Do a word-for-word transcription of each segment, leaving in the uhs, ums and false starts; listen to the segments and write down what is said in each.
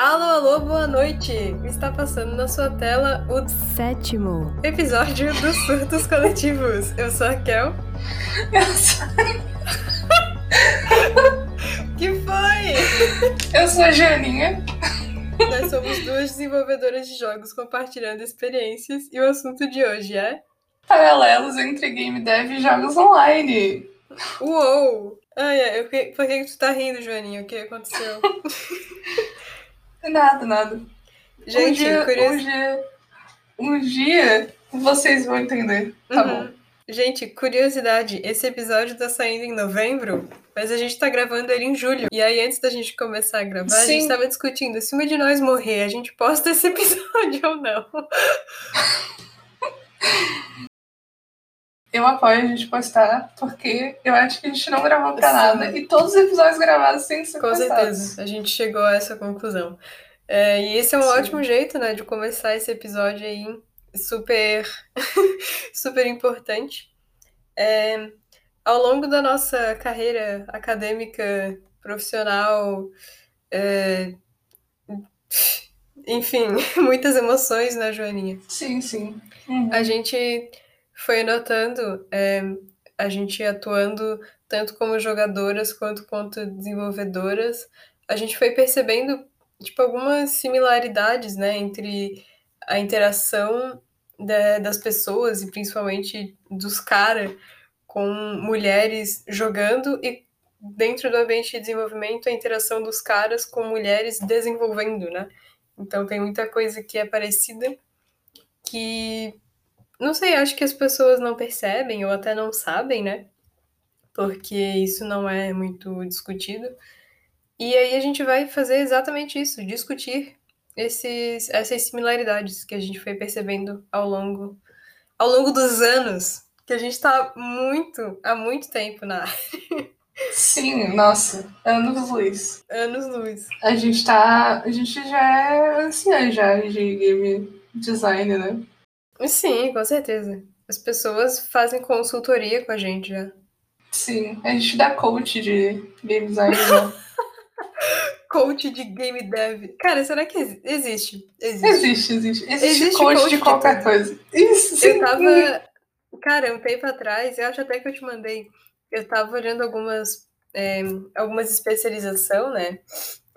Alô, alô, boa noite! Está passando na sua tela o sétimo episódio dos Surtos Coletivos. Eu sou a Kel. Eu sou... Que foi? Eu sou a Joaninha. Nós somos duas desenvolvedoras de jogos compartilhando experiências e o assunto de hoje é... paralelos entre Game Dev e jogos online. Uou! Ai, ai, eu... por que tu tá rindo, Joaninha? O que aconteceu? Nada, nada. Gente, um dia, curioso... um, dia, um dia vocês vão entender, tá uhum. bom? Gente, curiosidade, esse episódio tá saindo em novembro, mas a gente tá gravando ele em julho. E aí, antes da gente começar a gravar, Sim. a gente tava discutindo se uma de nós morrer, a gente posta esse episódio ou não. Eu apoio a gente postar, porque eu acho que a gente não gravou pra nada. E todos os episódios gravados têm que ser postados. Com certeza, a gente chegou a essa conclusão. É, e esse é um Sim. ótimo jeito, né, de começar esse episódio aí, super, super importante. É, ao longo da nossa carreira acadêmica, profissional, é, enfim, muitas emoções, né, Joaninha? Sim, sim. Uhum. A gente... foi notando é, a gente atuando tanto como jogadoras quanto quanto desenvolvedoras, a gente foi percebendo tipo, algumas similaridades, né, entre a interação da, das pessoas e principalmente dos caras com mulheres jogando e dentro do ambiente de desenvolvimento a interação dos caras com mulheres desenvolvendo, né? Então tem muita coisa que é parecida que... não sei, acho que as pessoas não percebem ou até não sabem, né? Porque isso não é muito discutido. E aí a gente vai fazer exatamente isso, discutir esses, essas similaridades que a gente foi percebendo ao longo, ao longo dos anos, que a gente está muito, há muito tempo na área. Sim, nossa, anos luz. Anos luz. A gente tá, a gente já é anciã já de game design, né? Sim, com certeza. As pessoas fazem consultoria com a gente já. Sim, a gente dá coach de game design. Né? Coach de game dev. Cara, será que existe? Existe, existe. Existe, existe, existe coach, coach de qualquer de coisa. Isso, sim. Eu tava... Cara, um tempo atrás, eu acho até que eu te mandei, eu tava olhando algumas, é, algumas especializações, né?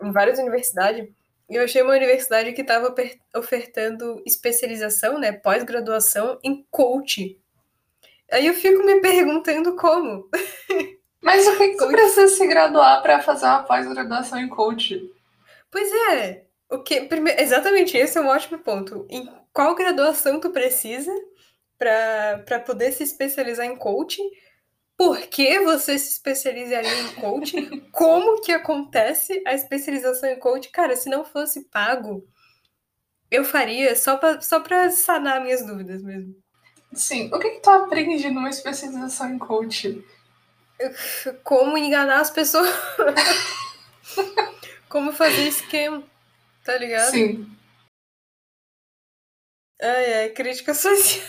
Em várias universidades. Eu achei uma universidade que estava ofertando especialização, né, pós-graduação em coach. Aí eu fico me perguntando como. Mas o que, que você precisa se graduar para fazer uma pós-graduação em coach? Pois é. O que, primeiro, exatamente, esse é um ótimo ponto. Em qual graduação tu precisa para poder se especializar em coach? Por que você se especializaria em coach? Como que acontece a especialização em coach? Cara, se não fosse pago, eu faria só pra, só pra sanar minhas dúvidas mesmo. Sim. O que que tu aprende numa especialização em coach? Como enganar as pessoas. Como fazer esquema, tá ligado? Sim. Ai, ai, crítica social.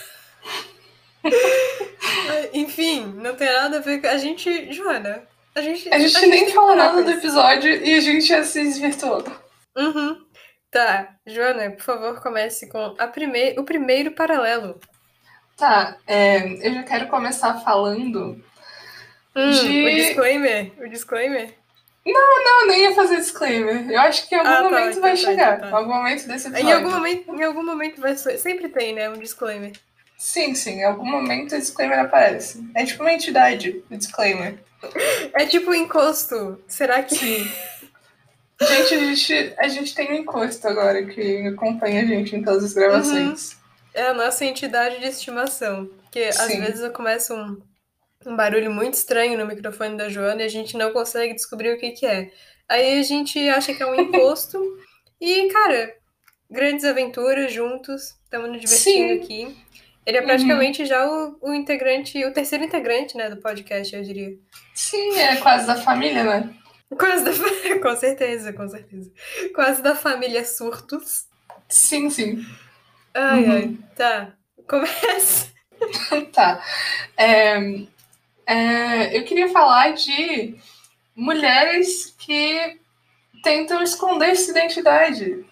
Enfim, não tem nada a ver com... A gente, Joana, a gente... A gente, a gente nem falou nada do episódio e a gente já se desvirtuou. Uhum. Tá, Joana, por favor, comece com a prime... o primeiro paralelo. Tá, é, eu já quero começar falando hum, de... O disclaimer? O disclaimer? Não, não, nem ia fazer disclaimer. Eu acho que em algum ah, momento tá, então, vai tá, chegar. Tá, tá. Em algum momento desse episódio. Em algum momento, em algum momento vai... Sempre tem, né, um disclaimer. Sim, sim. Em algum momento o disclaimer aparece. É tipo uma entidade, o disclaimer. É tipo um encosto. Será que... Sim. Gente, a gente, a gente tem um encosto agora que acompanha a gente em todas as gravações. Uhum. É a nossa entidade de estimação. Porque sim. às vezes começa um, um barulho muito estranho no microfone da Joana e a gente não consegue descobrir o que que é. Aí a gente acha que é um encosto. E, cara, grandes aventuras juntos. Estamos nos divertindo sim. aqui. Ele é praticamente uhum. já o, o integrante, o terceiro integrante, né, do podcast, eu diria. Sim, é quase da família, né? Quase da família, com certeza, com certeza. Quase da família Surtos. Sim, sim. Ai, uhum. ai, tá. Começa. Tá. É, é, eu queria falar de mulheres que tentam esconder essa identidade.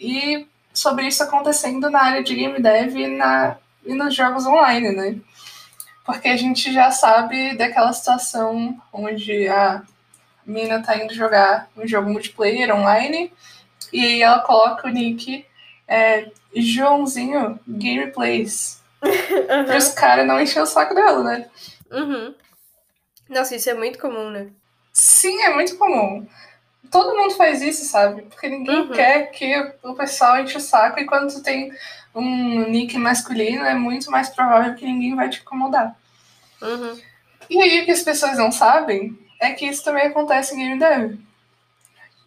E sobre isso acontecendo na área de game dev e, na, e nos jogos online, né? Porque a gente já sabe daquela situação onde a mina tá indo jogar um jogo multiplayer online e aí ela coloca o nick é, Joãozinho Gameplays. Uhum. Para os caras não encher o saco dela, né? Uhum. Nossa, isso é muito comum, né? Sim, é muito comum. Todo mundo faz isso, sabe? Porque ninguém uhum. quer que o pessoal enche o saco. E quando tu tem um nick masculino, é muito mais provável que ninguém vai te incomodar. Uhum. E aí, o que as pessoas não sabem é que isso também acontece em game dev.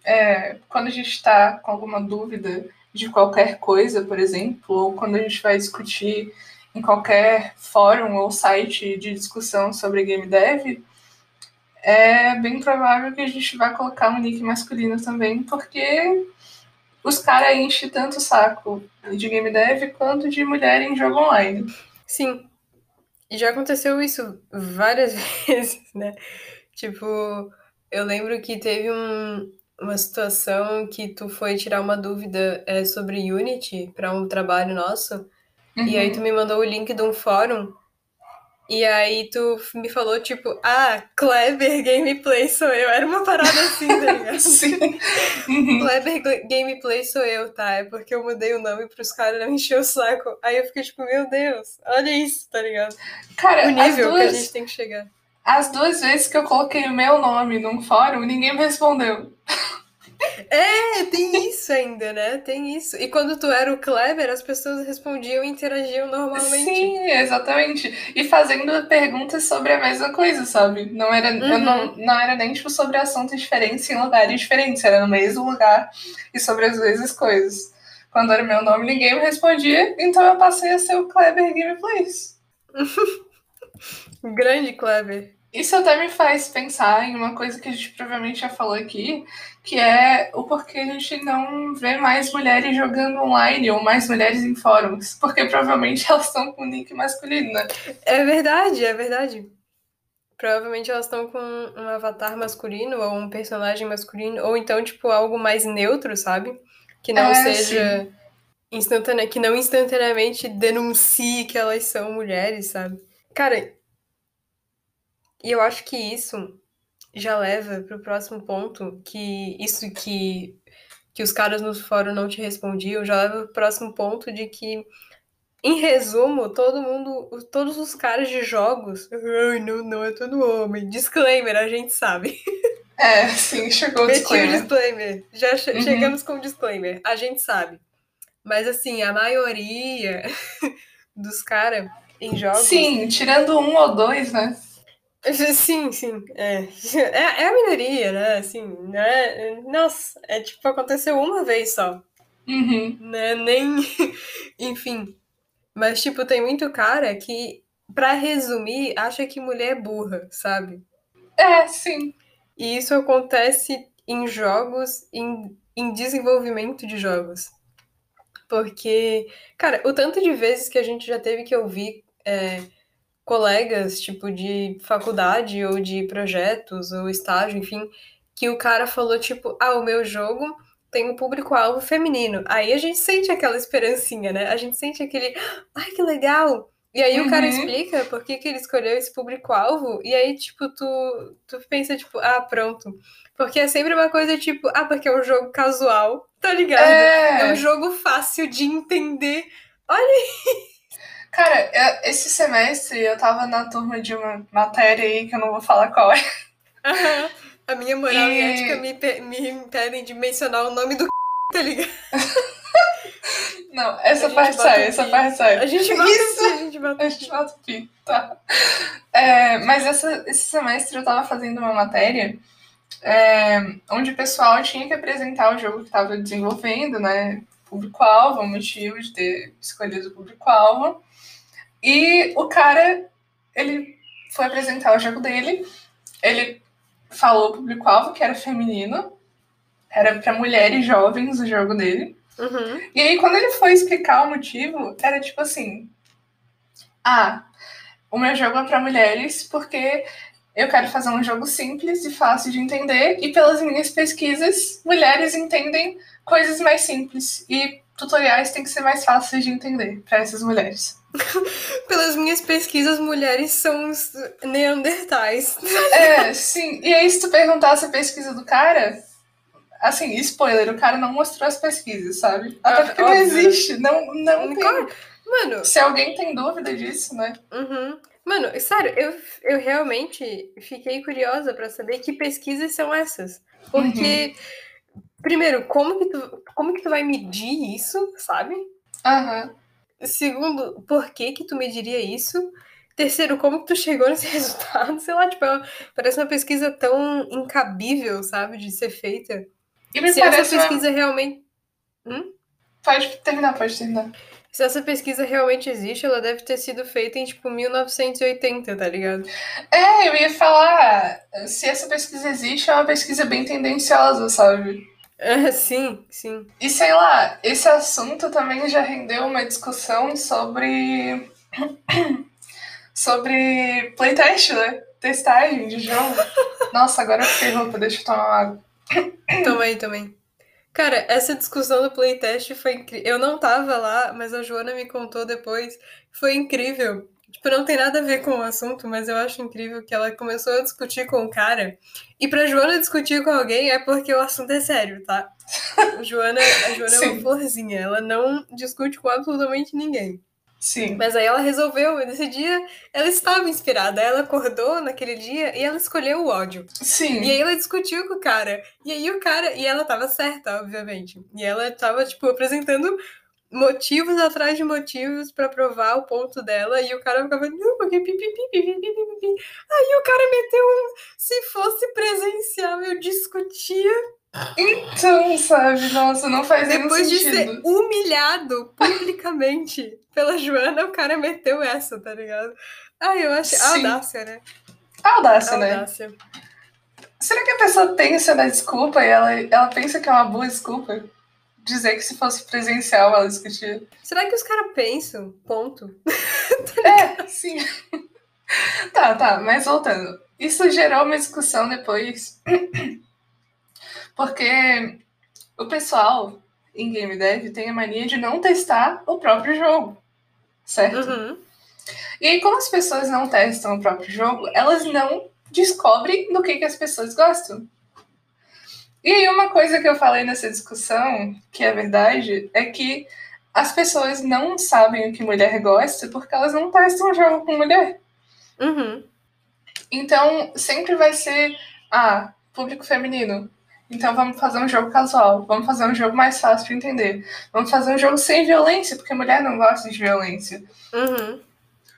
É, quando a gente está com alguma dúvida de qualquer coisa, por exemplo, ou quando a gente vai discutir em qualquer fórum ou site de discussão sobre game dev, é bem provável que a gente vai colocar um nick masculino também, porque os caras enchem tanto o saco de game dev quanto de mulher em jogo online. Sim, e já aconteceu isso várias vezes, né? Tipo, eu lembro que teve um, uma situação que tu foi tirar uma dúvida é, sobre Unity para um trabalho nosso, uhum. e aí tu me mandou o link de um fórum. E aí tu me falou, tipo, ah, Kleber Gameplay sou eu. Era uma parada assim, tá ligado? Sim. Uhum. Kleber Gameplay sou eu, tá? É porque eu mudei o nome pros caras não encher o saco. Aí eu fiquei tipo, meu Deus, olha isso, tá ligado? Cara, o nível duas, que a gente tem que chegar. As duas vezes que eu coloquei o meu nome num fórum, ninguém me respondeu. É, tem isso ainda, né? Tem isso. E quando tu era o Kleber, as pessoas respondiam e interagiam normalmente. Sim, exatamente. E fazendo perguntas sobre a mesma coisa, sabe? Não era, uhum. não, não era nem tipo, sobre assuntos diferentes em lugares diferentes. Era no mesmo lugar e sobre as mesmas coisas. Quando era meu nome, ninguém me respondia. Então eu passei a ser o Kleber Gameplays. Grande Kleber. Isso até me faz pensar em uma coisa que a gente provavelmente já falou aqui, que é o porquê a gente não vê mais mulheres jogando online ou mais mulheres em fóruns, porque provavelmente elas estão com nick masculino, né? É verdade, é verdade. Provavelmente elas estão com um avatar masculino ou um personagem masculino, ou então, tipo, algo mais neutro, sabe? Que não é, seja instantane... que não instantaneamente denuncie que elas são mulheres, sabe? Cara... E eu acho que isso já leva para o próximo ponto, que isso que, que os caras no fórum não te respondiam, já leva para o próximo ponto de que, em resumo, todo mundo, todos os caras de jogos, ai, não, não é todo homem, disclaimer, a gente sabe. É, sim, chegou o disclaimer. disclaimer. Já che- uhum. Chegamos com o disclaimer, a gente sabe. Mas assim, a maioria dos caras em jogos... Sim, tirando um ou dois, né? Sim, sim, é. É, é a minoria, né, assim, né, nossa, é tipo, aconteceu uma vez só, uhum. né, nem, enfim, mas tipo, tem muito cara que, pra resumir, acha que mulher é burra, sabe? É, sim. E isso acontece em jogos, em, em desenvolvimento de jogos, porque, cara, o tanto de vezes que a gente já teve que ouvir, é... colegas, tipo, de faculdade ou de projetos ou estágio, enfim, que o cara falou, tipo, ah, o meu jogo tem um público-alvo feminino. Aí a gente sente aquela esperancinha, né? A gente sente aquele, ai, que legal! E aí uhum. o cara explica por que que ele escolheu esse público-alvo, e aí, tipo, tu, tu pensa, tipo, ah, pronto. Porque é sempre uma coisa, tipo, ah, porque é um jogo casual, tá ligado? É, é um jogo fácil de entender. Olha aí! Cara, eu, esse semestre eu tava na turma de uma matéria aí que eu não vou falar qual é. Uhum. A minha moral e, e ética me, pe- me impedem de mencionar o nome do c***, tá ligado? Não, essa parte sai, essa parte sai. A gente bota o pi, a gente bota o pi. A gente bota o pi, tá. É, mas essa, esse semestre eu tava fazendo uma matéria é, onde o pessoal tinha que apresentar o jogo que tava desenvolvendo, né? Público-alvo, o motivo de ter escolhido o público-alvo. E o cara, ele foi apresentar o jogo dele, ele falou o público-alvo que era feminino, era para mulheres jovens o jogo dele. Uhum. E aí, quando ele foi explicar o motivo, era tipo assim, ah, o meu jogo é para mulheres porque Eu quero fazer um jogo simples e fácil de entender, e pelas minhas pesquisas, mulheres entendem coisas mais simples e tutoriais têm que ser mais fáceis de entender para essas mulheres. Pelas minhas pesquisas, mulheres são os neandertais. É, sim. E aí, se tu perguntasse a pesquisa do cara, assim, spoiler, o cara não mostrou as pesquisas, sabe? Até porque não existe, não, não tem. Mano, se alguém tem dúvida disso, né? Uhum. Mano, sério, eu, eu realmente fiquei curiosa pra saber que pesquisas são essas. Porque, uhum. primeiro, como que, tu, como que tu vai medir isso, sabe? Aham. Uhum. Segundo, por que que tu mediria isso? Terceiro, como que tu chegou nesse resultado? Sei lá, tipo, parece uma pesquisa tão incabível, sabe, de ser feita. E me Se parece essa pesquisa uma... realmente... Hum? Pode terminar, pode terminar. Se essa pesquisa realmente existe, ela deve ter sido feita em, tipo, mil novecentos e oitenta, tá ligado? É, eu ia falar... Se essa pesquisa existe, é uma pesquisa bem tendenciosa, sabe? É, sim, sim. E, sei lá, esse assunto também já rendeu uma discussão sobre... sobre playtest, né? Testagem de jogo. Nossa, agora eu fiquei roupa, deixa eu tomar uma água. Toma aí, toma aí. Cara, essa discussão do playtest foi incrível. Eu não tava lá, mas a Joana me contou depois. Foi incrível. Tipo, não tem nada a ver com o assunto, mas eu acho incrível que ela começou a discutir com o cara. E pra Joana discutir com alguém é porque o assunto é sério, tá? A Joana, a Joana é uma florzinha. Ela não discute com absolutamente ninguém. Sim. Mas aí ela resolveu, e nesse dia ela estava inspirada, ela acordou naquele dia e ela escolheu o ódio. Sim. E aí ela discutiu com o cara, e aí o cara, e ela tava certa, obviamente, e ela tava, tipo, apresentando motivos atrás de motivos pra provar o ponto dela, e o cara ficava, não, porque pipipipi, pipipipi, aí o cara meteu um, se fosse presencial eu discutia. Então, sabe, nossa, não faz nenhum sentido. Depois de ser humilhado publicamente pela Joana, o cara meteu essa, tá ligado? Ah, eu acho... Sim. Audácia, né? Audácia, né? Audácia. Será que a pessoa pensa na desculpa e ela, ela pensa que é uma boa desculpa? Dizer que se fosse presencial ela discutia. Será que os caras pensam? Ponto. É, sim. Tá, tá, mas voltando. Isso gerou uma discussão depois... Porque o pessoal em Game Dev tem a mania de não testar o próprio jogo, certo? Uhum. E aí, como as pessoas não testam o próprio jogo, elas não descobrem do que, que as pessoas gostam. E aí, uma coisa que eu falei nessa discussão, que é verdade, é que as pessoas não sabem o que mulher gosta porque elas não testam o jogo com mulher. Uhum. Então, sempre vai ser, ah, público feminino. Então vamos fazer um jogo casual, vamos fazer um jogo mais fácil de entender. Vamos fazer um jogo sem violência, porque mulher não gosta de violência. Uhum.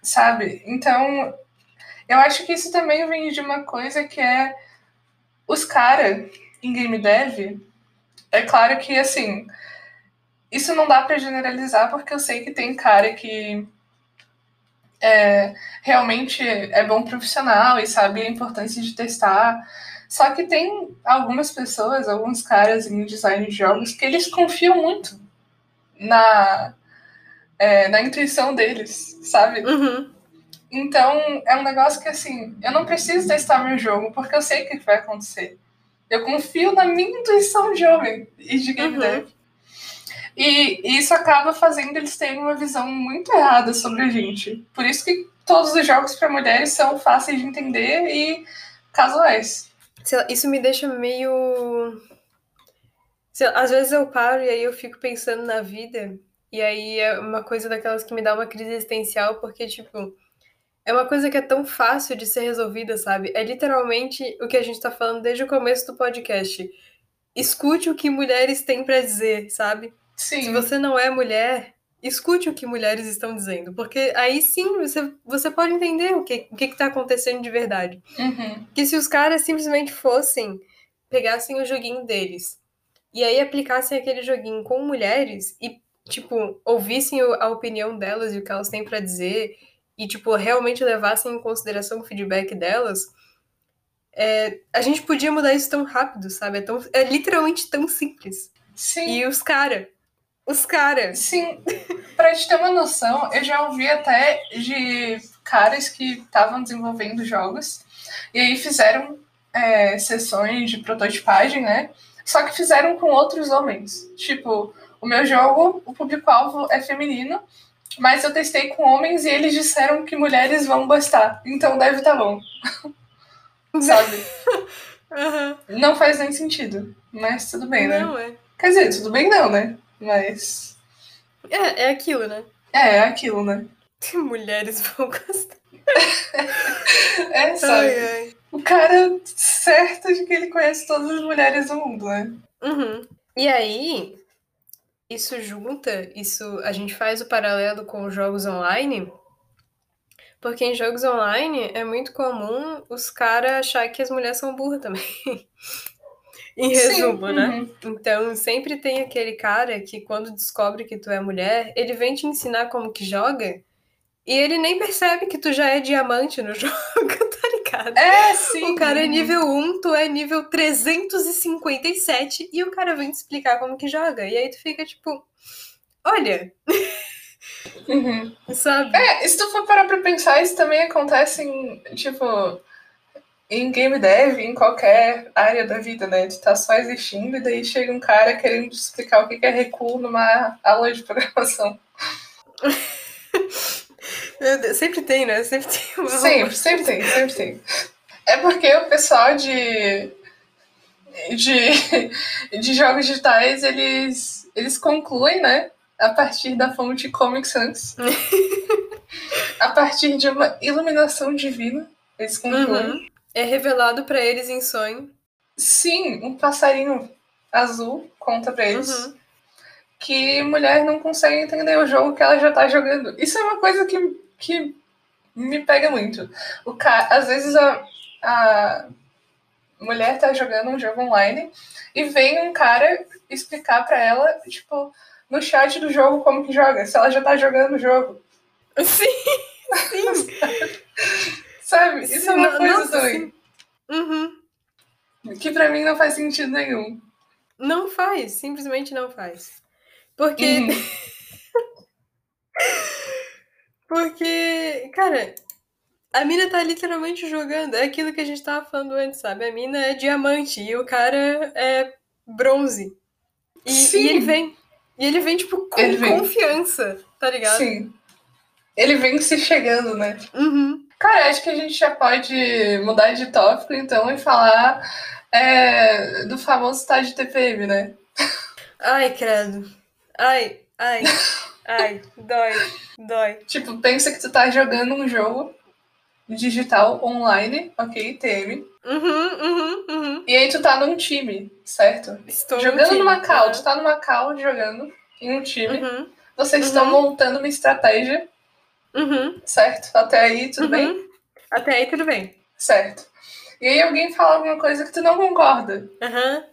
Sabe? Então, eu acho que isso também vem de uma coisa que é... Os caras em Game Dev, é claro que, assim... Isso não dá pra generalizar, porque eu sei que tem cara que... É, realmente é bom profissional e sabe a importância de testar... Só que tem algumas pessoas, alguns caras em design de jogos, que eles confiam muito na, é, na intuição deles, sabe? Uhum. Então, é um negócio que, assim, eu não preciso testar meu jogo, porque eu sei o que vai acontecer. Eu confio na minha intuição de jovem e de game uhum. dev. E isso acaba fazendo eles terem uma visão muito errada sobre a gente. Por isso que todos os jogos para mulheres são fáceis de entender e casuais. Sei lá, isso me deixa meio... Sei lá, às vezes eu paro e aí eu fico pensando na vida. E aí é uma coisa daquelas que me dá uma crise existencial, porque, tipo, é uma coisa que é tão fácil de ser resolvida, sabe? É literalmente o que a gente tá falando desde o começo do podcast. Escute o que mulheres têm pra dizer, sabe? Sim. Se você não é mulher, escute o que mulheres estão dizendo. Porque aí sim você, você pode entender o que, o que que tá acontecendo de verdade. Uhum. Que se os caras simplesmente fossem, pegassem o joguinho deles e aí aplicassem aquele joguinho com mulheres e, tipo, ouvissem a opinião delas e o que elas têm pra dizer e, tipo, realmente levassem em consideração o feedback delas, é, a gente podia mudar isso tão rápido, sabe? É, tão, é literalmente tão simples. Sim. E os caras... Os caras. Sim. Pra te ter uma noção, eu já ouvi até de caras que estavam desenvolvendo jogos e aí fizeram é, sessões de prototipagem, né? Só que fizeram com outros homens. Tipo, o meu jogo, o público-alvo é feminino, mas eu testei com homens e eles disseram que mulheres vão bastar. Então deve tá bom. Sabe? Uhum. Não faz nem sentido. Mas tudo bem, né? Não, é. Quer dizer, tudo bem não, né? Mas... É, é aquilo, né? É, é aquilo, né? Mulheres vão gostar. É, sabe? Ai, ai. O cara certo de que ele conhece todas as mulheres do mundo, né? Uhum. E aí, isso junta, isso a gente faz o paralelo com os jogos online, porque em jogos online é muito comum os caras acharem que as mulheres são burras também. Em resumo, sim, né? Uhum. Então, sempre tem aquele cara que quando descobre que tu é mulher, ele vem te ensinar como que joga e ele nem percebe que tu já é diamante no jogo, tá ligado? É, sim. O cara é nível um, tu é nível trezentos e cinquenta e sete e o cara vem te explicar como que joga. E aí tu fica tipo, olha... Uhum. Sabe? É, se tu for parar pra pensar, isso também acontece em, tipo... Em game dev, em qualquer área da vida, né? Tu tá só existindo e daí chega um cara querendo te explicar o que é recuo numa aula de programação. Sempre tem, né? Sempre tem. Uma... Sempre, sempre tem, sempre tem. É porque o pessoal de, de, de jogos digitais, eles, eles concluem, né? A partir da fonte Comic Sans. A partir de uma iluminação divina, eles concluem. Uhum. É revelado pra eles em sonho. Sim, um passarinho azul conta pra eles. Uhum. Que mulher não consegue entender o jogo que ela já tá jogando. Isso é uma coisa que, que me pega muito. O cara, às vezes a, a mulher tá jogando um jogo online e vem um cara explicar pra ela, tipo, no chat do jogo como que joga, se ela já tá jogando o jogo. Sim, sim. Sabe? Isso é uma não, coisa doida. Uhum. Que pra mim não faz sentido nenhum. Não faz. Simplesmente não faz. Porque... Uhum. Porque, cara, a mina tá literalmente jogando. É aquilo que a gente tava falando antes, sabe? A mina é diamante e o cara é bronze. E, Sim. e ele vem. E ele vem, tipo, com ele vem. Confiança. Tá ligado? Sim. Ele vem se chegando, né? Uhum. Cara, acho que a gente já pode mudar de tópico, então, e falar é, do famoso tal de T P M, né? Ai, credo. Ai, ai, ai, dói, dói. Tipo, pensa que tu tá jogando um jogo digital online, ok, T M. Uhum, uhum, uhum. E aí tu tá num time, certo? Estou jogando numa call, tu tá numa call jogando em um time. Uhum. Vocês estão uhum. montando uma estratégia. Uhum. Certo? Até aí, tudo uhum. bem? Até aí, tudo bem. Certo. E aí alguém fala alguma coisa que tu não concorda. Uhum.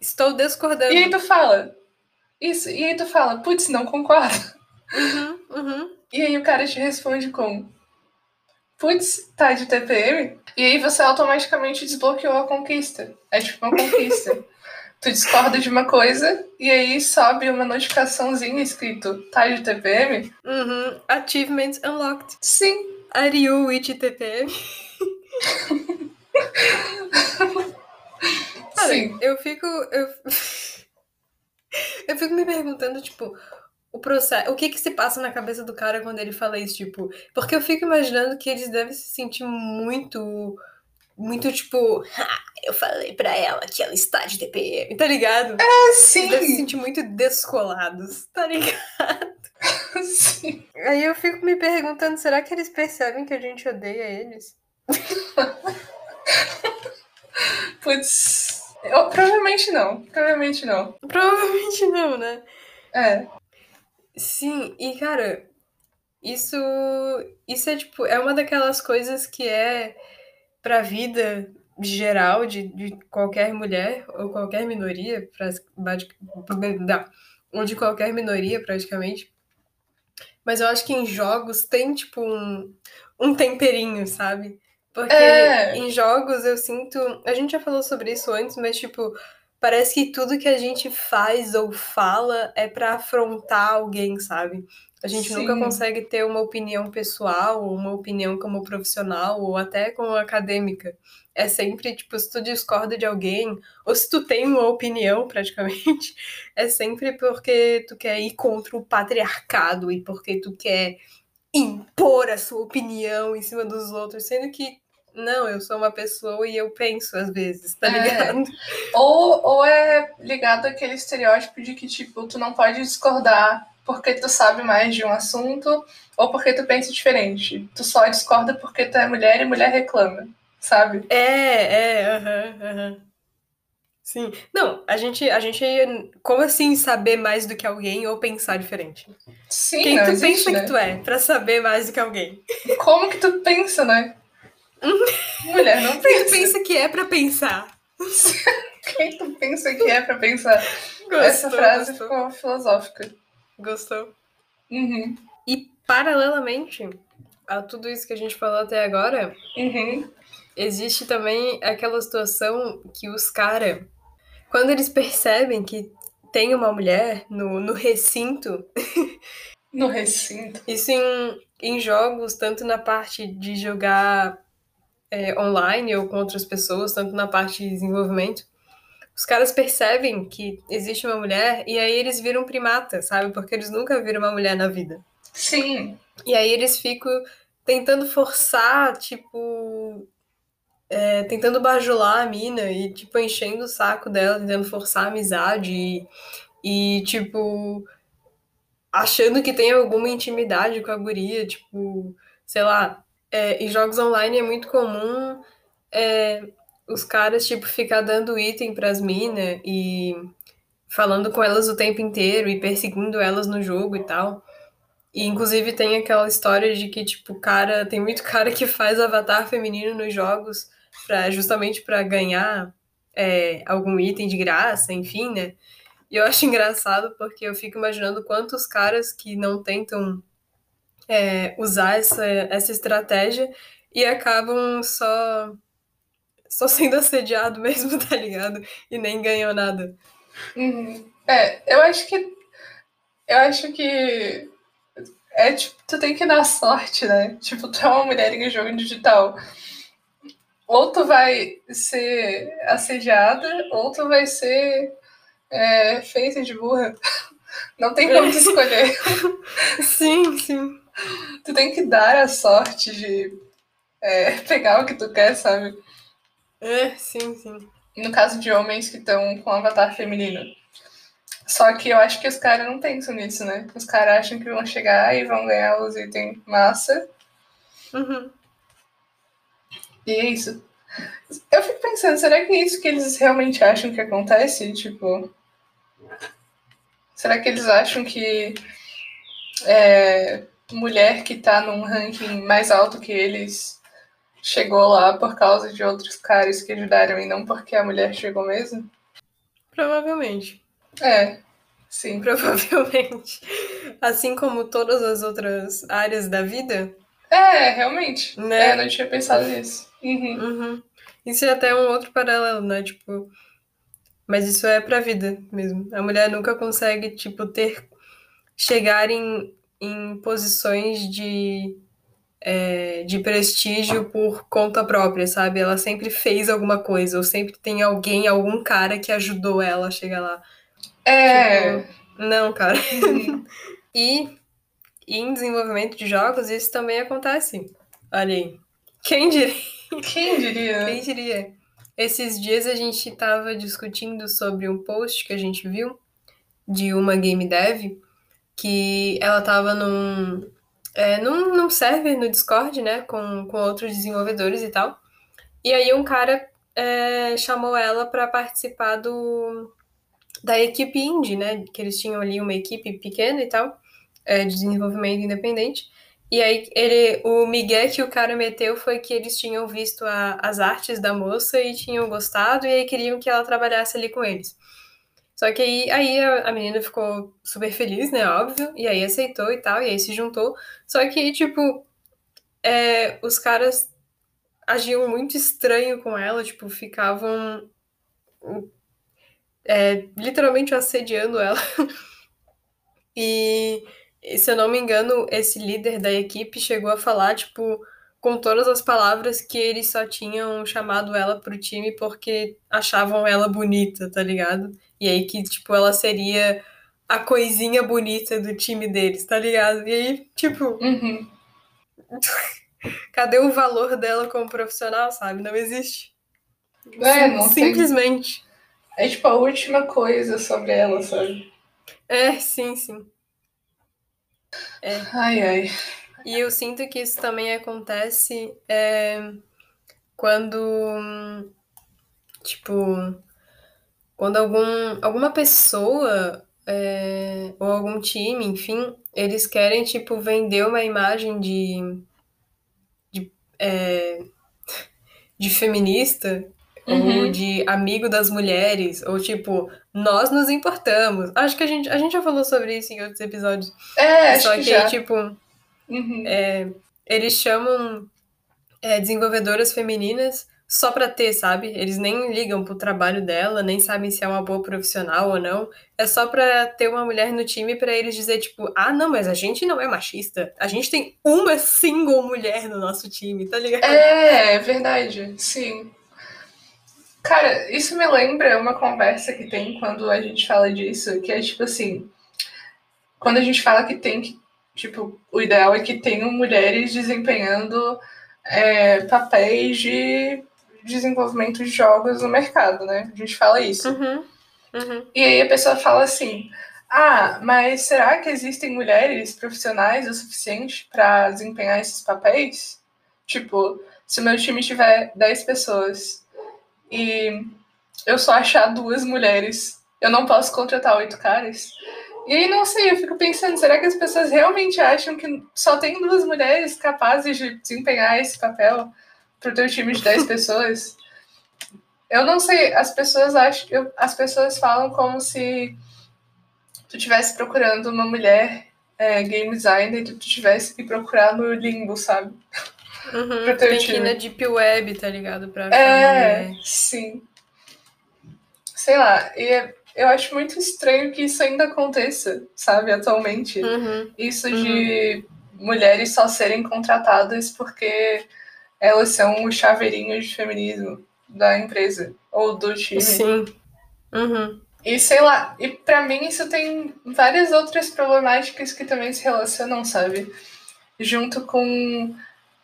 Estou discordando. E aí tu fala. Isso. E aí tu fala, putz, não concordo. Uhum. Uhum. E aí o cara te responde com putz, tá de T P M? E aí você automaticamente desbloqueou a conquista. É tipo uma conquista. Tu discorda de uma coisa e aí sobe uma notificaçãozinha escrito tá de T P M? Uhum. Achievements unlocked. Sim. Are you with T P M? Cara, sim. Eu fico... Eu... eu fico me perguntando, tipo, o processo... O que que se passa na cabeça do cara quando ele fala isso, tipo... Porque eu fico imaginando que eles devem se sentir muito... Muito tipo, ah, eu falei pra ela que ela está de T P M, tá ligado? É, sim. Eles devem se sentir muito descolados, tá ligado? Sim. Aí eu fico me perguntando, será que eles percebem que a gente odeia eles? Putz, eu, provavelmente não, provavelmente não. Provavelmente não, né? É. Sim, e cara, isso, isso é tipo, é uma daquelas coisas que é... Pra vida geral de, de qualquer mulher ou qualquer minoria, ou de qualquer minoria praticamente. Mas eu acho que em jogos tem tipo um, um temperinho, sabe? Porque é. Em jogos eu sinto... A gente já falou sobre isso antes, mas tipo, Parece que tudo que a gente faz ou fala é pra afrontar alguém, sabe? A gente Sim. nunca consegue ter uma opinião pessoal, ou uma opinião como profissional, ou até como acadêmica. É sempre, tipo, se tu discorda de alguém, ou se tu tem uma opinião, praticamente, é sempre porque tu quer ir contra o patriarcado e porque tu quer impor a sua opinião em cima dos outros, sendo que, não, eu sou uma pessoa e eu penso às vezes, tá ligado? É. Ou, ou é ligado àquele estereótipo de que, tipo, tu não pode discordar porque tu sabe mais de um assunto ou porque tu pensa diferente. Tu só discorda porque tu é mulher e mulher reclama, sabe? É, é, aham, uh-huh, aham. Uh-huh. Sim. Não, a gente, a gente... Como assim saber mais do que alguém ou pensar diferente? Sim, quem não, tu existe, pensa, né? Que tu é pra saber mais do que alguém? Como que tu pensa, né? Mulher, não pensa. Quem tu pensa que é pra pensar? Quem tu pensa que é pra pensar? Gostou, essa frase gostou. Ficou filosófica. Gostou? Uhum. E, paralelamente a tudo isso que a gente falou até agora, uhum. existe também aquela situação que os caras, quando eles percebem que tem uma mulher no, no recinto... No recinto? Isso em, em jogos, tanto na parte de jogar... É, online ou com outras pessoas, tanto na parte de desenvolvimento, os caras percebem que existe uma mulher e aí eles viram primata, sabe? Porque eles nunca viram uma mulher na vida. Sim. E aí eles ficam tentando forçar, tipo... É, tentando bajular a mina e, tipo, enchendo o saco dela, tentando forçar a amizade e, e tipo... achando que tem alguma intimidade com a guria, tipo... Sei lá... É, em jogos online é muito comum é, os caras, tipo, ficar dando item pras minas e falando com elas o tempo inteiro e perseguindo elas no jogo e tal. E, inclusive, tem aquela história de que, tipo, cara, tem muito cara que faz avatar feminino nos jogos pra, justamente pra ganhar é, algum item de graça, enfim, né? E eu acho engraçado porque eu fico imaginando quantos caras que não tentam... É, usar essa, essa estratégia e acabam só, só sendo assediado mesmo, tá ligado? E nem ganham nada. Uhum. É, eu acho que eu acho que é tipo, tu tem que dar sorte, né? Tipo, tu é uma mulher em jogo digital. Ou tu vai ser assediada, ou tu vai ser é, feita de burra. Não tem como tu escolher. Sim, sim. Tu tem que dar a sorte de é, pegar o que tu quer, sabe? É, sim, sim. No caso de homens que estão com avatar feminino. Só que eu acho que os caras não pensam nisso, né? Os caras acham que vão chegar e vão ganhar os itens massa. Uhum. E é isso. Eu fico pensando, será que é isso que eles realmente acham que acontece? Tipo... Será que eles acham que... É... mulher que tá num ranking mais alto que eles chegou lá por causa de outros caras que ajudaram e não porque a mulher chegou mesmo? Provavelmente. É, sim. Provavelmente. Assim como todas as outras áreas da vida. É, realmente. Né? É, eu não tinha pensado nisso. Uhum. Uhum. Isso é até um outro paralelo, né? Tipo... Mas isso é pra vida mesmo. A mulher nunca consegue, tipo, ter... Chegar em... em posições de, é, de prestígio por conta própria, sabe? Ela sempre fez alguma coisa, ou sempre tem alguém, algum cara que ajudou ela a chegar lá. É... Tipo, não, cara. Uhum. e, e em desenvolvimento de jogos, isso também acontece. Olha aí. Quem diria? Quem diria? Quem diria? Esses dias a gente tava discutindo sobre um post que a gente viu de uma Game Dev... que ela tava num, é, num, num server no Discord, né, com, com outros desenvolvedores e tal, e aí um cara é, chamou ela pra participar do, da equipe indie, né, que eles tinham ali uma equipe pequena e tal, é, de desenvolvimento independente, e aí ele, o migué que o cara meteu foi que eles tinham visto a, as artes da moça e tinham gostado, e aí queriam que ela trabalhasse ali com eles. Só que aí, aí a menina ficou super feliz, né, óbvio, e aí aceitou e tal, e aí se juntou. Só que, tipo, é, os caras agiam muito estranho com ela, tipo, ficavam é, literalmente assediando ela. E, se eu não me engano, esse líder da equipe chegou a falar, tipo, com todas as palavras, que eles só tinham chamado ela pro time porque achavam ela bonita, tá ligado? E aí que, tipo, ela seria a coisinha bonita do time deles, tá ligado? E aí, tipo... Uhum. Cadê o valor dela como profissional, sabe? Não existe. É, não Simplesmente. Tem... É, tipo, a última coisa sobre ela, sabe? É, sim, sim. É. Ai, ai. E eu sinto que isso também acontece é, quando, tipo, quando algum, alguma pessoa é, ou algum time, enfim, eles querem, tipo, vender uma imagem de, de, é, de feminista, uhum, ou de amigo das mulheres, ou, tipo, nós nos importamos. Acho que a gente, a gente já falou sobre isso em outros episódios. É, acho Só que, que já. tipo... Uhum. É, eles chamam é, desenvolvedoras femininas só pra ter, sabe? Eles nem ligam pro trabalho dela, nem sabem se é uma boa profissional ou não. É só pra ter uma mulher no time pra eles dizer, tipo, ah, não, mas a gente não é machista. A gente tem uma single mulher no nosso time, tá ligado? É, é verdade, sim. Cara, isso me lembra uma conversa que tem quando a gente fala disso, que é tipo assim, quando a gente fala que tem que Tipo, o ideal é que tenham mulheres desempenhando é, papéis de desenvolvimento de jogos no mercado, né? A gente fala isso. Uhum. Uhum. E aí a pessoa fala assim, ah, mas será que existem mulheres profissionais o suficiente para desempenhar esses papéis? Tipo, se o meu time tiver dez pessoas e eu só achar duas mulheres, eu não posso contratar oito caras? E aí, não sei, eu fico pensando, será que as pessoas realmente acham que só tem duas mulheres capazes de desempenhar esse papel pro teu time de dez pessoas? Eu não sei, as pessoas acham, eu, as pessoas falam como se tu estivesse procurando uma mulher é, game designer e tu tivesse que procurar no limbo, sabe? Uhum, pro teu tem time. Que ir na deep web, tá ligado? Pra é, sim. Sei lá, e é... Eu acho muito estranho que isso ainda aconteça, sabe, atualmente. Uhum. Isso de uhum. mulheres só serem contratadas porque elas são o chaveirinho de feminismo da empresa ou do time. Sim. Uhum. E sei lá, e pra mim isso tem várias outras problemáticas que também se relacionam, sabe? Junto com...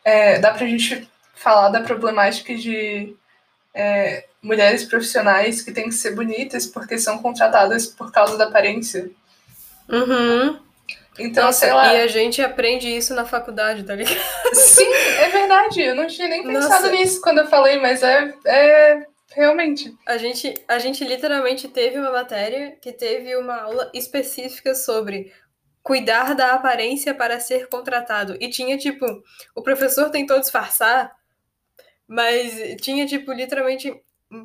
É, dá pra gente falar da problemática de... É, mulheres profissionais que têm que ser bonitas porque são contratadas por causa da aparência. Uhum. Então, nossa, sei lá... E a gente aprende isso na faculdade, tá ligado? Sim, é verdade. Eu não tinha nem pensado nossa. nisso quando eu falei, mas é... é realmente. A gente, a gente literalmente teve uma matéria que teve uma aula específica sobre cuidar da aparência para ser contratado. E tinha, tipo, o professor tentou disfarçar, mas tinha, tipo, literalmente...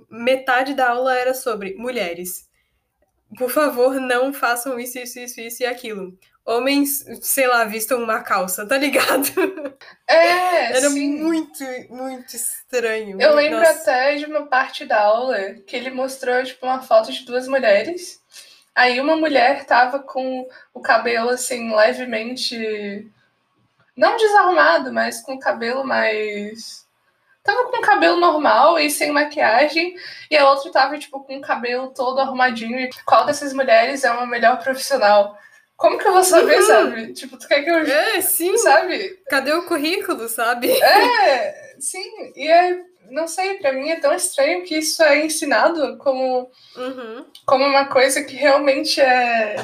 metade da aula era sobre mulheres. Por favor, não façam isso, isso, isso, isso e aquilo. Homens, sei lá, vistam uma calça, tá ligado? É, era sim. muito, muito estranho. Eu lembro Nossa. até de uma parte da aula que ele mostrou, tipo, uma foto de duas mulheres. Aí uma mulher tava com o cabelo, assim, levemente... Não desarrumado, mas com o cabelo mais... Tava com o cabelo normal e sem maquiagem, e a outra tava, tipo, com o cabelo todo arrumadinho. E qual dessas mulheres é uma melhor profissional? Como que eu vou saber, uhum. sabe? Tipo, tu quer que eu... É, sim. Sabe? Cadê o currículo, sabe? É, sim. E é, não sei, pra mim é tão estranho que isso é ensinado como, uhum. como uma coisa que realmente é...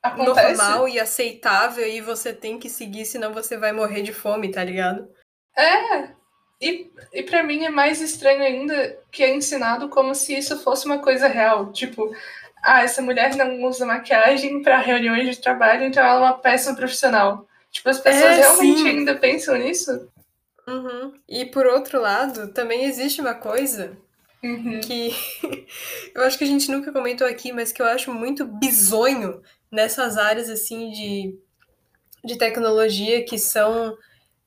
Acontece. Normal e aceitável, e você tem que seguir, senão você vai morrer de fome, tá ligado? É... E, e pra mim é mais estranho ainda que é ensinado como se isso fosse uma coisa real. Tipo, ah, essa mulher não usa maquiagem pra reuniões de trabalho, então ela é uma péssima profissional. Tipo, as pessoas é, realmente sim. ainda pensam nisso? Uhum. E por outro lado, também existe uma coisa uhum. que eu acho que a gente nunca comentou aqui, mas que eu acho muito bizonho nessas áreas, assim, de, de tecnologia que são...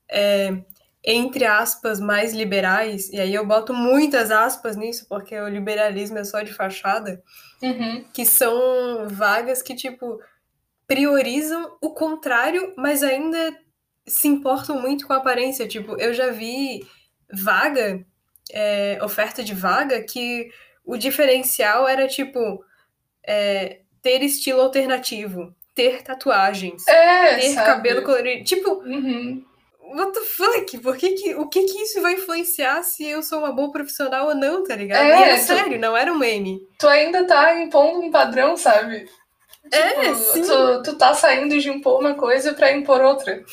É... entre aspas, mais liberais, e aí eu boto muitas aspas nisso, porque o liberalismo é só de fachada, uhum. que são vagas que, tipo, priorizam o contrário, mas ainda se importam muito com a aparência. Tipo, eu já vi vaga, é, oferta de vaga, que o diferencial era, tipo, é, ter estilo alternativo, ter tatuagens, é, ter sabe? cabelo colorido, tipo... Uhum. What the fuck? Por que que, o que que isso vai influenciar se eu sou uma boa profissional ou não, tá ligado? É, e era tu, sério, não era um meme. Tu ainda tá impondo um padrão, sabe? É, tipo, sim. Tu, tu tá saindo de impor uma coisa pra impor outra.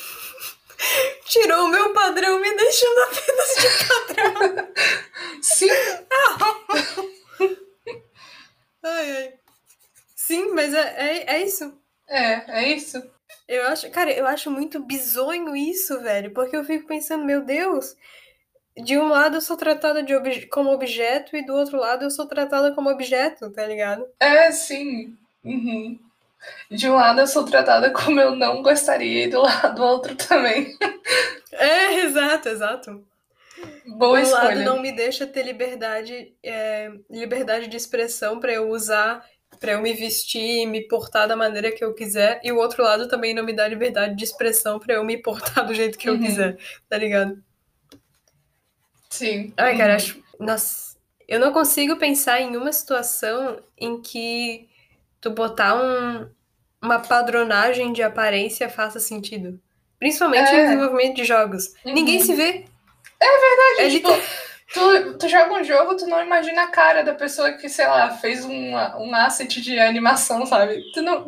Tirou o meu padrão, me deixando apenas de padrão. Sim. ai, ai. Sim, mas é, é, é isso. É, é isso. Eu acho, cara, eu acho muito bizonho isso, velho, porque eu fico pensando, meu Deus, de um lado eu sou tratada de obje- como objeto e do outro lado eu sou tratada como objeto, tá ligado? É, sim. Uhum. De um lado eu sou tratada como eu não gostaria e do lado do outro também. É, exato, exato. Boa escolha. Do lado não me deixa ter liberdade, é, liberdade de expressão pra eu usar... pra eu me vestir e me portar da maneira que eu quiser, e o outro lado também não me dá liberdade de expressão pra eu me portar do jeito que uhum. eu quiser, tá ligado? Sim. Ai, cara, uhum. acho... Nossa, eu não consigo pensar em uma situação em que tu botar um... uma padronagem de aparência faça sentido. Principalmente é. no desenvolvimento de jogos. Uhum. Ninguém se vê. É verdade, é tipo... Liter... Tu, tu joga um jogo, tu não imagina a cara da pessoa que, sei lá, fez um, um asset de animação, sabe? Tu não...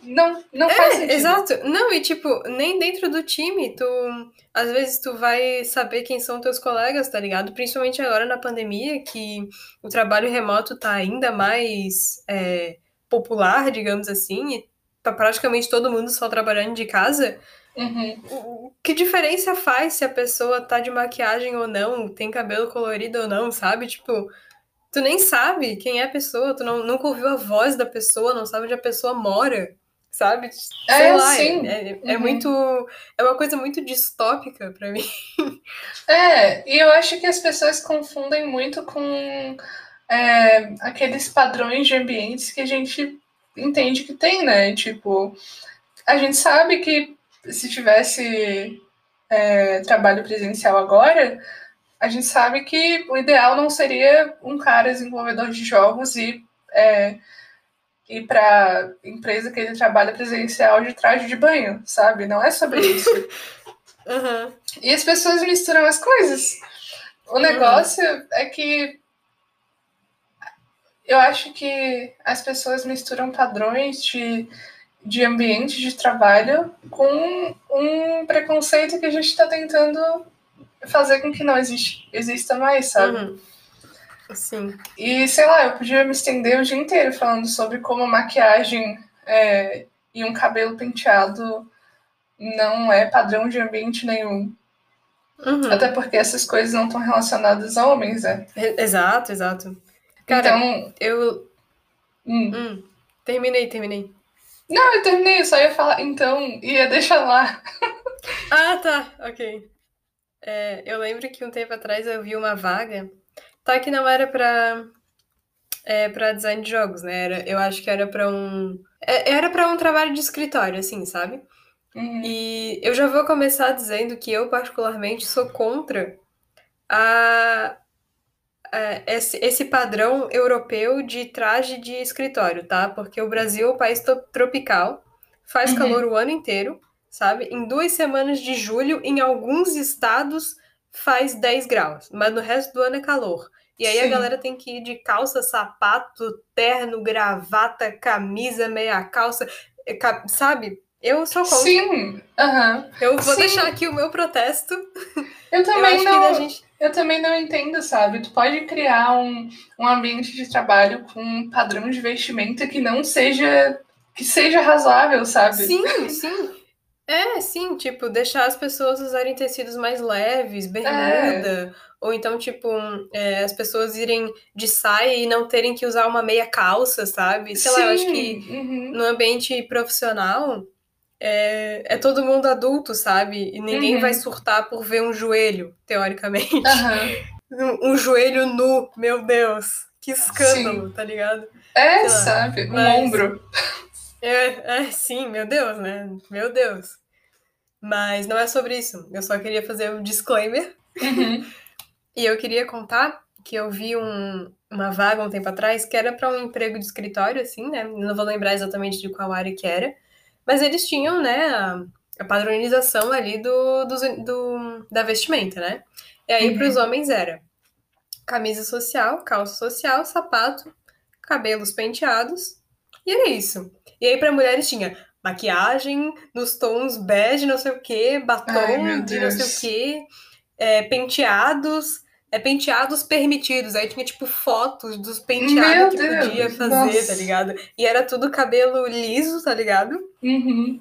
Não, não é, faz sentido. Exato. Não, e tipo, nem dentro do time, tu... Às vezes tu vai saber quem são teus colegas, tá ligado? Principalmente agora na pandemia, que o trabalho remoto tá ainda mais é, popular, digamos assim, e tá praticamente todo mundo só trabalhando de casa... Uhum. Que diferença faz se a pessoa tá de maquiagem ou não, tem cabelo colorido ou não, sabe? Tipo, tu nem sabe quem é a pessoa, tu não, nunca ouviu a voz da pessoa, não sabe onde a pessoa mora, sabe? Sei é, lá, sim. É, é, uhum. é muito... É uma coisa muito distópica pra mim. É, e eu acho que as pessoas confundem muito com é, aqueles padrões de ambientes que a gente entende que tem, né? Tipo, a gente sabe que se tivesse é, trabalho presencial agora, a gente sabe que o ideal não seria um cara desenvolvedor de jogos e é, ir para empresa que ele trabalha presencial de traje de banho, sabe? Não é sobre isso. Uhum. E as pessoas misturam as coisas. O negócio uhum. é que eu acho que as pessoas misturam padrões de... de ambiente de trabalho com um preconceito que a gente está tentando fazer com que não existe, exista mais, sabe? Uhum. Sim. E, sei lá, eu podia me estender o dia inteiro falando sobre como a maquiagem é, e um cabelo penteado não é padrão de ambiente nenhum. Uhum. Até porque essas coisas não estão relacionadas a homens, né? Exato, exato. Cara, então, eu... Hum. Hum. Terminei, terminei. Não, eu terminei, eu só ia falar, então, ia deixar lá. Ah, tá, ok. É, eu lembro que um tempo atrás eu vi uma vaga, tá, que não era pra, é, pra design de jogos, né? Era, eu acho que era pra um... É, era pra um trabalho de escritório, assim, sabe? Uhum. E eu já vou começar dizendo que eu, particularmente, sou contra a... Esse, esse padrão europeu de traje de escritório, tá? Porque o Brasil é um país to- tropical, faz uhum. calor o ano inteiro, sabe? Em duas semanas de julho, em alguns estados, faz dez graus, mas no resto do ano é calor. E aí Sim. a galera tem que ir de calça, sapato, terno, gravata, camisa, meia calça, sabe? Eu sou contra. Sim, uhum. Eu vou Sim. deixar aqui o meu protesto. Eu também eu não... Eu também não entendo, sabe? Tu pode criar um, um ambiente de trabalho com um padrão de vestimenta que não seja... Que seja razoável, sabe? Sim, sim. É, sim. Tipo, deixar as pessoas usarem tecidos mais leves, bermuda. É. Ou então, tipo, é, as pessoas irem de saia e não terem que usar uma meia calça, sabe? Sei sim. lá, eu acho que uhum. no ambiente profissional... é, é todo mundo adulto, sabe? E ninguém uhum. vai surtar por ver um joelho, teoricamente. Uhum. Um, um joelho nu, meu Deus, que escândalo, sim. Tá ligado? É, sabe? Um mas... ombro. É, é, sim, meu Deus, né? Meu Deus. Mas não é sobre isso. Eu só queria fazer um disclaimer. Uhum. E eu queria contar que eu vi um, uma vaga um tempo atrás que era para um emprego de escritório, assim, né? Não vou lembrar exatamente de qual área que era. Mas eles tinham, né, a, a padronização ali do, do, do, da vestimenta, né? E aí, uhum. para os homens era camisa social, calça social, sapato, cabelos penteados. E era isso. E aí, para mulheres tinha... maquiagem, nos tons bege, não sei o que, batom, ai, de não sei o que, é, penteados, é, penteados permitidos. Aí tinha, tipo, fotos dos penteados meu que Deus, podia fazer, nossa. Tá ligado? E era tudo cabelo liso, tá ligado? Uhum.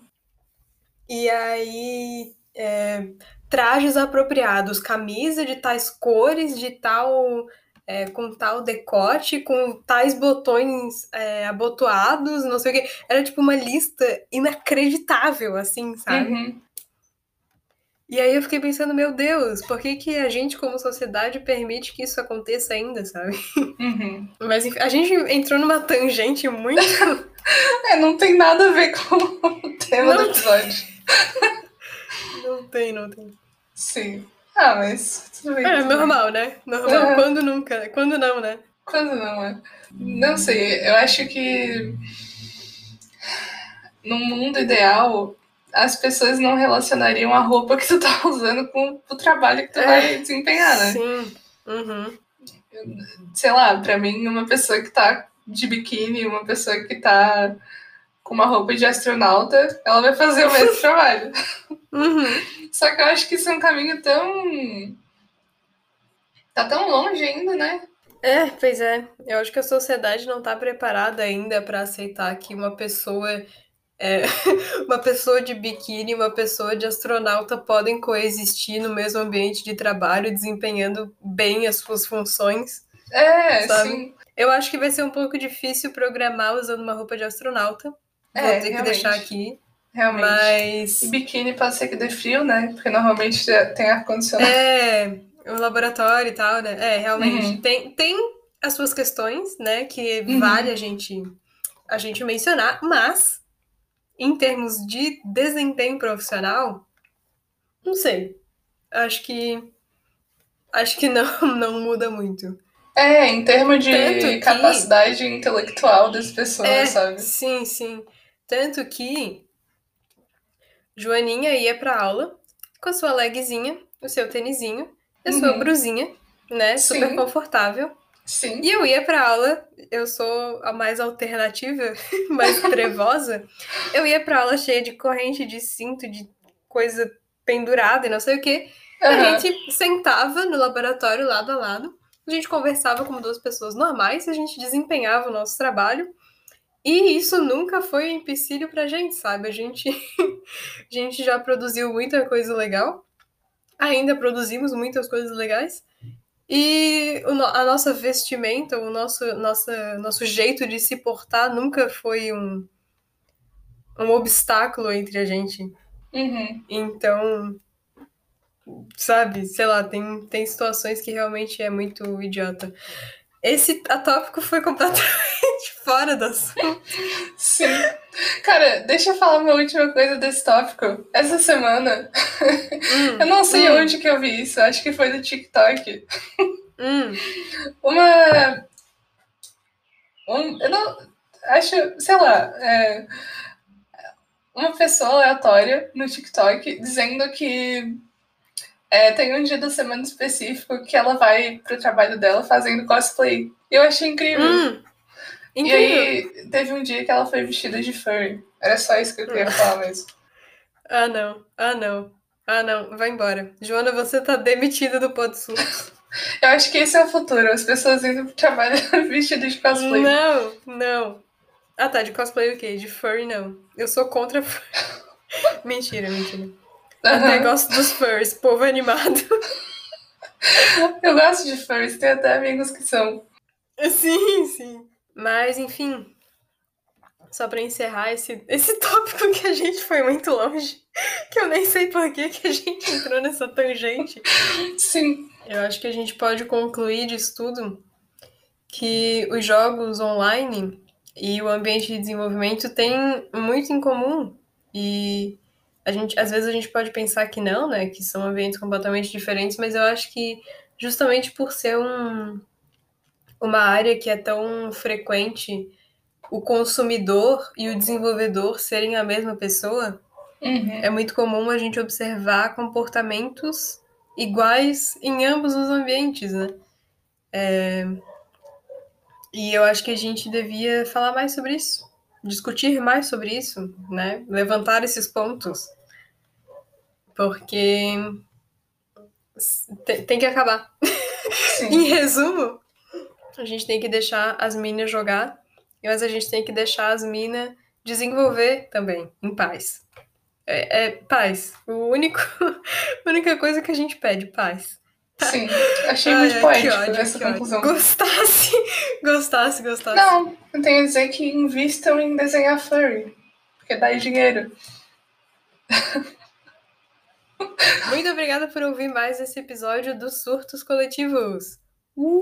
E aí, é, trajes apropriados, camisa de tais cores, de tal... É, com tal decote, com tais botões é, abotoados, não sei o quê. Era tipo uma lista inacreditável, assim, sabe? Uhum. E aí eu fiquei pensando, meu Deus, por que que a gente como sociedade permite que isso aconteça ainda, sabe? Uhum. Mas a gente entrou numa tangente muito... é, não tem nada a ver com o tema não do episódio. Tem. Não tem, não tem. Sim. Ah, mas... Tudo bem, é, tudo normal, bem. Né? Normal, uhum. Quando nunca. Quando não, né? Quando não, é. Não sei, eu acho que... No mundo ideal, as pessoas não relacionariam a roupa que tu tá usando com o trabalho que tu é. Vai desempenhar, né? Sim. Uhum. Sei lá, pra mim, uma pessoa que tá de biquíni, uma pessoa que tá com uma roupa de astronauta, ela vai fazer o mesmo trabalho. Uhum. Só que eu acho que isso é um caminho tão... Tá tão longe ainda, né? É, pois é. Eu acho que a sociedade não tá preparada ainda pra aceitar que uma pessoa... É... uma pessoa de biquíni e uma pessoa de astronauta podem coexistir no mesmo ambiente de trabalho, desempenhando bem as suas funções. É, sabe? Sim. Eu acho que vai ser um pouco difícil programar usando uma roupa de astronauta. É, vou ter realmente. Que deixar aqui. Realmente. Mas... E biquíni pode ser que dê frio, né? Porque normalmente tem ar-condicionado. É, o laboratório e tal, né? É, realmente. Uhum. Tem, tem as suas questões, né? Que uhum. vale a gente, a gente mencionar. Mas, em termos de desempenho profissional, não sei. Acho que... Acho que não, não muda muito. É, em termos de Tanto capacidade que... intelectual das pessoas, é, sabe? Sim, sim. Tanto que... Joaninha ia pra aula com a sua legzinha, o seu tênisinho, a sua uhum. brusinha, né? Sim. Super confortável. Sim. E eu ia pra aula, eu sou a mais alternativa, mais trevosa. Eu ia pra aula cheia de corrente, de cinto, de coisa pendurada e não sei o quê. Uhum. A gente sentava no laboratório lado a lado, a gente conversava como duas pessoas normais, a gente desempenhava o nosso trabalho. E isso nunca foi um empecilho pra gente, sabe? A gente, a gente já produziu muita coisa legal, ainda produzimos muitas coisas legais, e o, a nossa vestimenta, o nosso, nossa, nosso jeito de se portar nunca foi um, um obstáculo entre a gente. Uhum. Então, sabe, sei lá, tem, tem situações que realmente é muito idiota. Esse tópico foi completamente fora do assunto. Sim. Cara, deixa eu falar uma última coisa desse tópico. Essa semana, hum, eu não sei hum. onde que eu vi isso, acho que foi do TikTok. Hum. Uma... Um, eu não... Acho, sei lá, é, uma pessoa aleatória no TikTok dizendo que... É, tem um dia da semana específico que ela vai pro trabalho dela fazendo cosplay. Eu achei incrível. Hum, incrível. E aí, teve um dia que ela foi vestida de furry. Era só isso que eu queria falar mesmo. Ah, não. Ah, não. Ah, não. Vai embora. Joana, você tá demitida do Pod Sul. Eu acho que esse é o futuro. As pessoas indo pro trabalho vestidas de cosplay. Não, não. Ah, tá. De cosplay o quê? De furry, não. Eu sou contra furry. Mentira, mentira. Uhum. Até gosto dos furs, povo animado. Eu gosto de furs, tenho até amigos que são. Sim, sim. Mas, enfim, só pra encerrar esse, esse tópico que a gente foi muito longe, que eu nem sei por que que a gente entrou nessa tangente. Sim. Eu acho que a gente pode concluir disso tudo que os jogos online e o ambiente de desenvolvimento têm muito em comum. E a gente, às vezes a gente pode pensar que não, né? Que são ambientes completamente diferentes, mas eu acho que justamente por ser um, uma área que é tão frequente o consumidor e o desenvolvedor serem a mesma pessoa, uhum. é muito comum a gente observar comportamentos iguais em ambos os ambientes, né? É... E eu acho que a gente devia falar mais sobre isso, discutir mais sobre isso, né? Levantar esses pontos, porque tem que acabar. Em resumo, a gente tem que deixar as minas jogar, mas a gente tem que deixar as minas desenvolver também, em paz. É, é paz. O único, a única coisa que a gente pede, paz. Sim, achei ah, muito é, poético ódio, essa conclusão. Ódio. Gostasse, gostasse, gostasse. Não, eu tenho a dizer que invistam em desenhar furry, porque dá dinheiro. Muito obrigada por ouvir mais esse episódio dos Surtos Coletivos. Uh!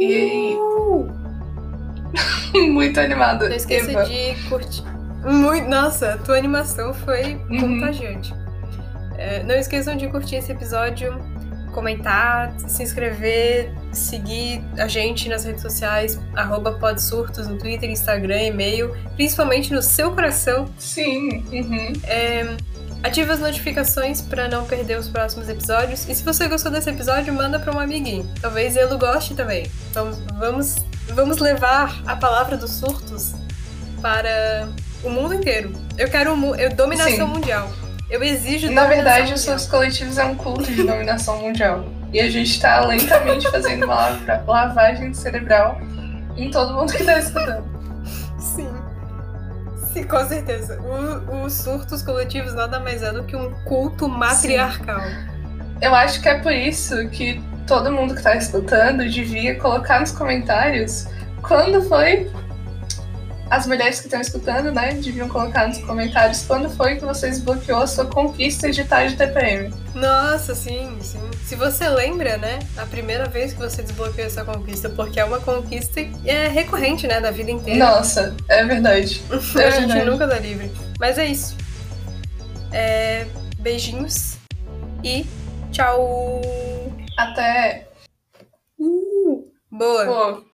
E... muito animada. Não esqueça Eva. de curtir. Muito... Nossa, a tua animação foi uhum. contagiante. É, não esqueçam de curtir esse episódio, comentar, se inscrever, seguir a gente nas redes sociais, arroba podsurtos no Twitter, Instagram, e-mail, principalmente no seu coração. Sim. Uhum. É, ative as notificações para não perder os próximos episódios. E se você gostou desse episódio, manda para um amiguinho. Talvez ele goste também. Vamos, vamos, vamos levar a palavra dos surtos para o mundo inteiro. Eu quero um, eu, dominação Sim. mundial. Eu exijo... Na verdade, os seus coletivos é um culto de dominação mundial. E a gente está lentamente fazendo uma lavagem cerebral em todo mundo que está escutando. Sim. Sim, com certeza. Os surtos coletivos nada mais é do que um culto matriarcal. Sim. Eu acho que é por isso que todo mundo que está escutando devia colocar nos comentários quando foi... As mulheres que estão escutando, né, deviam colocar nos comentários quando foi que você desbloqueou a sua conquista de tarde de T P M. Nossa, sim, sim. Se você lembra, né, a primeira vez que você desbloqueou essa conquista, porque é uma conquista é recorrente, né, da vida inteira. Nossa, é verdade. É verdade. A gente nunca tá livre. Mas é isso. É... Beijinhos e tchau. Até. Uh, boa. Boa.